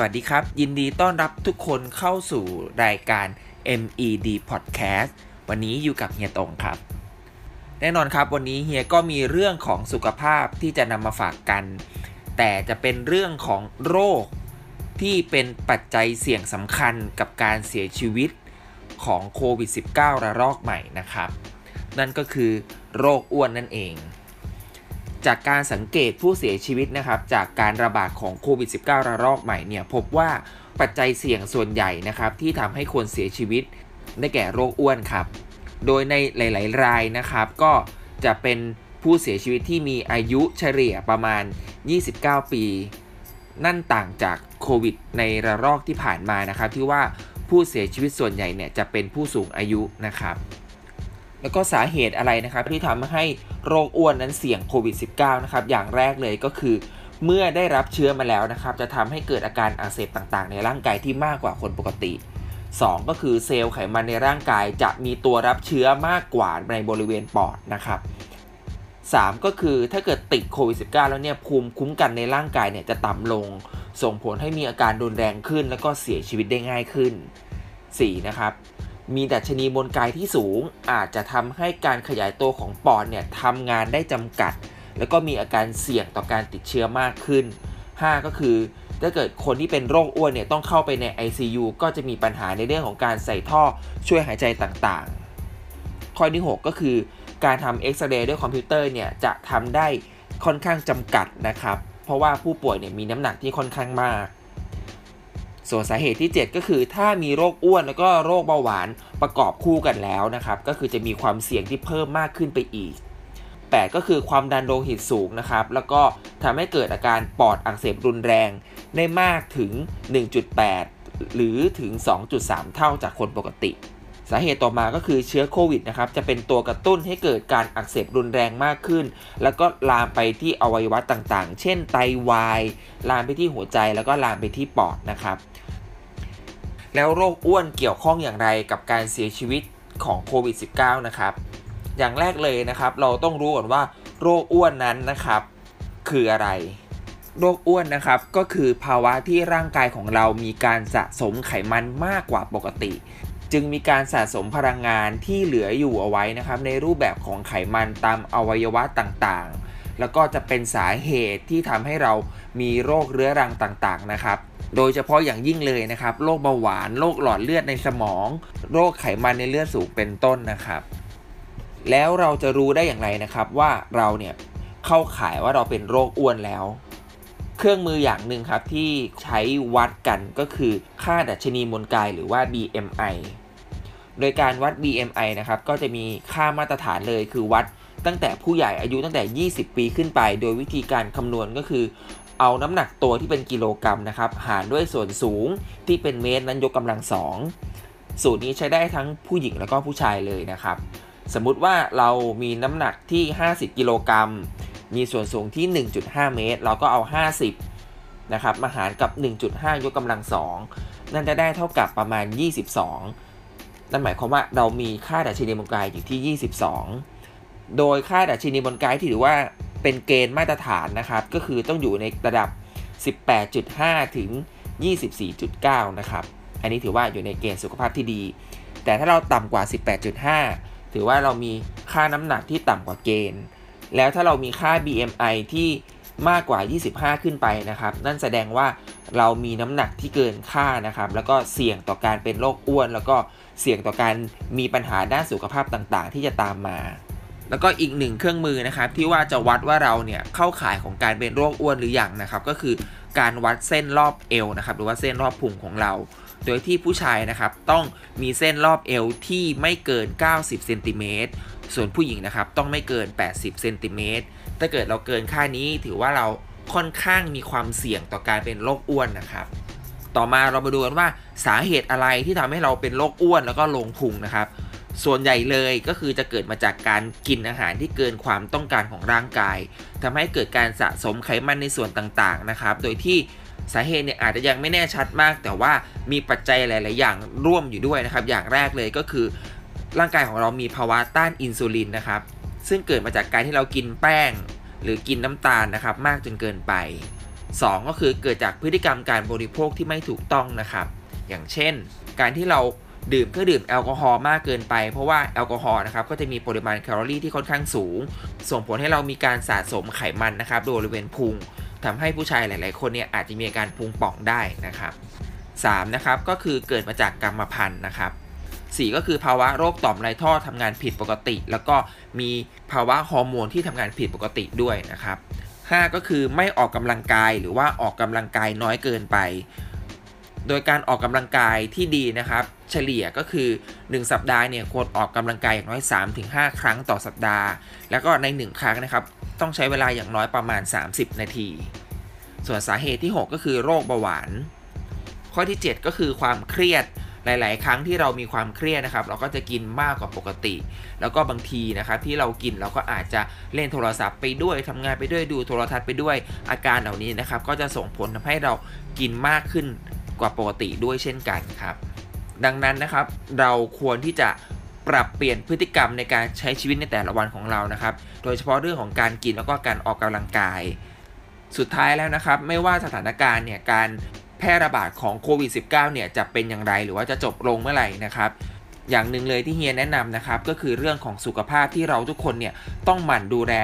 สวัสดีครับยินดีต้อนรับทุกคนเข้าสู่รายการ MED Podcast วันนี้อยู่กับเฮียตงครับแน่นอนครับวันนี้เฮียก็มีเรื่องของสุขภาพที่จะนำมาฝากกันแต่จะเป็นเรื่องของโรคที่เป็นปัจจัยเสี่ยงสำคัญกับการเสียชีวิตของโควิด -19 ระลอกใหม่นะครับนั่นก็คือโรคอ้วนนั่นเองจากการสังเกตผู้เสียชีวิตนะครับจากการระบาดของโควิด -19 ระลอกใหม่เนี่ยพบว่าปัจจัยเสี่ยงส่วนใหญ่นะครับที่ทำให้คนเสียชีวิตได้แก่โรคอ้วนครับโดยในหลายๆรายนะครับก็จะเป็นผู้เสียชีวิตที่มีอายุเฉลี่ยประมาณ29ปีนั่นต่างจากโควิดในระลอกที่ผ่านมานะครับที่ว่าผู้เสียชีวิตส่วนใหญ่เนี่ยจะเป็นผู้สูงอายุนะครับแล้วก็สาเหตุอะไรนะครับที่ทำให้โรคอ้วนนั้นเสี่ยงโควิด -19 นะครับอย่างแรกเลยก็คือเมื่อได้รับเชื้อมาแล้วนะครับจะทำให้เกิดอาการอักเสบต่างๆในร่างกายที่มากกว่าคนปกติ2ก็คือเซลล์ไขมันในร่างกายจะมีตัวรับเชื้อมากกว่าในบริเวณปอดนะครับ3ก็คือถ้าเกิดติดโควิด -19 แล้วเนี่ยภูมิคุ้มกันในร่างกายเนี่ยจะต่ำลงส่งผลให้มีอาการรุนแรงขึ้นแล้วก็เสียชีวิตได้ง่ายขึ้น4นะครับมีดัชนีมวลกายที่สูงอาจจะทำให้การขยายตัวของปอดเนี่ยทำงานได้จำกัดแล้วก็มีอาการเสี่ยงต่อการติดเชื้อมากขึ้น5ก็คือถ้าเกิดคนที่เป็นโรคอ้วนเนี่ยต้องเข้าไปใน ICU ก็จะมีปัญหาในเรื่องของการใส่ท่อช่วยหายใจต่างๆข้อที่6ก็คือการทำเอ็กซเรย์ด้วยคอมพิวเตอร์เนี่ยจะทำได้ค่อนข้างจำกัดนะครับเพราะว่าผู้ป่วยเนี่ยมีน้ำหนักที่ค่อนข้างมากส่วนสาเหตุที่7ก็คือถ้ามีโรคอ้วนแล้วก็โรคเบาหวานประกอบคู่กันแล้วนะครับก็คือจะมีความเสี่ยงที่เพิ่มมากขึ้นไปอีก8ก็คือความดันโลหิตสูงนะครับแล้วก็ทำให้เกิดอาการปอดอักเสบรุนแรงได้มากถึง 1.8 หรือถึง 2.3 เท่าจากคนปกติสาเหตุต่อมาก็คือเชื้อโควิดนะครับจะเป็นตัวกระตุ้นให้เกิดการอักเสบรุนแรงมากขึ้นแล้วก็ลามไปที่อวัยวะต่างๆเช่นไตวายลามไปที่หัวใจแล้วก็ลามไปที่ปอดนะครับแล้วโรคอ้วนเกี่ยวข้องอย่างไรกับการเสียชีวิตของโควิด -19 นะครับอย่างแรกเลยนะครับเราต้องรู้ก่อนว่าโรคอ้วนนั้นนะครับคืออะไรโรคอ้วนนะครับก็คือภาวะที่ร่างกายของเรามีการสะสมไขมันมากกว่าปกติจึงมีการสะสมพลังงานที่เหลืออยู่เอาไว้นะครับในรูปแบบของไขมันตามอวัยวะต่างๆแล้วก็จะเป็นสาเหตุที่ทำให้เรามีโรคเรื้อรังต่างๆนะครับโดยเฉพาะอย่างยิ่งเลยนะครับโรคเบาหวานโรคหลอดเลือดในสมองโรคไขมันในเลือดสูงเป็นต้นนะครับแล้วเราจะรู้ได้อย่างไรนะครับว่าเราเนี่ยเข้าข่ายว่าเราเป็นโรคอ้วนแล้วเครื่องมืออย่างหนึ่งครับที่ใช้วัดกันก็คือค่าดัชนีมวลกายหรือว่า BMI โดยการวัด BMI นะครับก็จะมีค่ามาตรฐานเลยคือวัดตั้งแต่ผู้ใหญ่อายุตั้งแต่20ปีขึ้นไปโดยวิธีการคำนวณก็คือเอาน้ำหนักตัวที่เป็นกิโลกรัมนะครับหารด้วยส่วนสูงที่เป็นเมตรนั้นยกกำลัง2สูตรนี้ใช้ได้ทั้งผู้หญิงแล้วก็ผู้ชายเลยนะครับสมมุติว่าเรามีน้ำหนักที่50กิโลกรัมมีส่วนสูงที่ 1.5 เมตรเราก็เอา50นะครับมาหารกับ 1.5 ยกกำลัง2นั่นจะได้เท่ากับประมาณ22นั่นหมายความว่าเรามีค่าดัชนีมวลกายอยู่ที่22โดยค่าดัชนีมวลกายที่ถือว่าเป็นเกณฑ์มาตรฐานนะครับก็คือต้องอยู่ในระดับ 18.5 ถึง 24.9 นะครับอันนี้ถือว่าอยู่ในเกณฑ์สุขภาพที่ดีแต่ถ้าเราต่ำกว่า 18.5 ถือว่าเรามีค่าน้ำหนักที่ต่ำกว่าเกณฑ์แล้วถ้าเรามีค่า BMI ที่มากกว่า25ขึ้นไปนะครับนั่นแสดงว่าเรามีน้ำหนักที่เกินค่านะครับแล้วก็เสี่ยงต่อการเป็นโรคอ้วนแล้วก็เสี่ยงต่อการมีปัญหาด้านสุขภาพต่างๆที่จะตามมาแล้วก็อีกหนึ่งเครื่องมือนะครับที่ว่าจะวัดว่าเราเนี่ยเข้าข่ายของการเป็นโรคอ้วนหรือยังนะครับก็คือการวัดเส้นรอบเอวนะครับหรือว่าเส้นรอบพุงของเราโดยที่ผู้ชายนะครับต้องมีเส้นรอบเอวที่ไม่เกิน90เซนติเมตรส่วนผู้หญิงนะครับต้องไม่เกิน80เซนติเมตรถ้าเกิดเราเกินค่านี้ถือว่าเราค่อนข้างมีความเสี่ยงต่อการเป็นโรคอ้วนนะครับต่อมาเรามาดูกันว่าสาเหตุอะไรที่ทำให้เราเป็นโรคอ้วนแล้วก็ลงพุงนะครับส่วนใหญ่เลยก็คือจะเกิดมาจากการกินอาหารที่เกินความต้องการของร่างกายทำให้เกิดการสะสมไขมันในส่วนต่างๆนะครับโดยที่สาเหตุเนี่ยอาจจะยังไม่แน่ชัดมากแต่ว่ามีปัจจัยหลายๆอย่างร่วมอยู่ด้วยนะครับอย่างแรกเลยก็คือร่างกายของเรามีภาวะต้านอินซูลินนะครับซึ่งเกิดมาจากการที่เรากินแป้งหรือกินน้ำตาลนะครับมากจนเกินไป 2ก็คือเกิดจากพฤติกรรมการบริโภคที่ไม่ถูกต้องนะครับอย่างเช่นการที่เราดื่มเครื่องดื่มแอลกอฮอล์มากเกินไปเพราะว่าแอลกอฮอล์นะครับก็จะมีปริมาณแคลอรี่ที่ค่อนข้างสูงส่งผลให้เรามีการสะสมไขมันนะครับโดยบริเวณพุงทำให้ผู้ชายหลายๆคนเนี่ยอาจจะมีอาการพุงป่องได้นะครับ3นะครับก็คือเกิดมาจากกรรมพันธุ์นะครับ4ก็คือภาวะโรคต่อมไรท่อทำงานผิดปกติแล้วก็มีภาวะฮอร์โมนที่ทำงานผิดปกติด้วยนะครับ5ก็คือไม่ออกกำลังกายหรือว่าออกกำลังกายน้อยเกินไปโดยการออกกำลังกายที่ดีนะครับเฉลี่ยก็คือ1สัปดาห์เนี่ยควรออกกำลังกายอย่างน้อย 3-5 ครั้งต่อสัปดาห์แล้วก็ใน1ครั้งนะครับต้องใช้เวลาอย่างน้อยประมาณ30นาทีส่วนสาเหตุที่6ก็คือโรคเบาหวานข้อที่7ก็คือความเครียดหลายๆครั้งที่เรามีความเครียดนะครับเราก็จะกินมากกว่าปกติแล้วก็บางทีนะครับที่เรากินเราก็อาจจะเล่นโทรศัพท์ไปด้วยทำงานไปด้วยดูโทรทัศน์ไปด้วยอาการเหล่านี้นะครับก็จะส่งผลทำให้เรากินมากขึ้นกว่าปกติด้วยเช่นกันครับดังนั้นนะครับเราควรที่จะปรับเปลี่ยนพฤติกรรมในการใช้ชีวิตในแต่ละวันของเรานะครับโดยเฉพาะเรื่องของการกินแล้วก็การออกกำลังกายสุดท้ายแล้วนะครับไม่ว่าสถานการณ์เนี่ยการแพร่ระบาดของโควิด -19 เนี่ยจะเป็นอย่างไรหรือว่าจะจบลงเมื่อไหร่นะครับอย่างหนึ่งเลยที่เฮียแนะนำนะครับก็คือเรื่องของสุขภาพที่เราทุกคนเนี่ยต้องหมั่นดูแล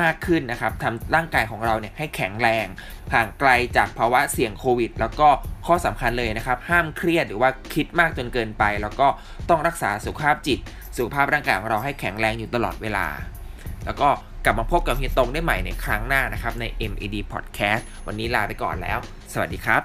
มากขึ้นนะครับทำร่างกายของเราเนี่ยให้แข็งแรงห่างไกลจากภาวะเสี่ยงโควิดแล้วก็ข้อสำคัญเลยนะครับห้ามเครียดหรือว่าคิดมากจนเกินไปแล้วก็ต้องรักษาสุขภาพจิตสุขภาพร่างกายของเราให้แข็งแรงอยู่ตลอดเวลาแล้วก็กลับมาพบกับเฮียตรงได้ใหม่ในครั้งหน้านะครับใน MED Podcast วันนี้ลาไปก่อนแล้วสวัสดีครับ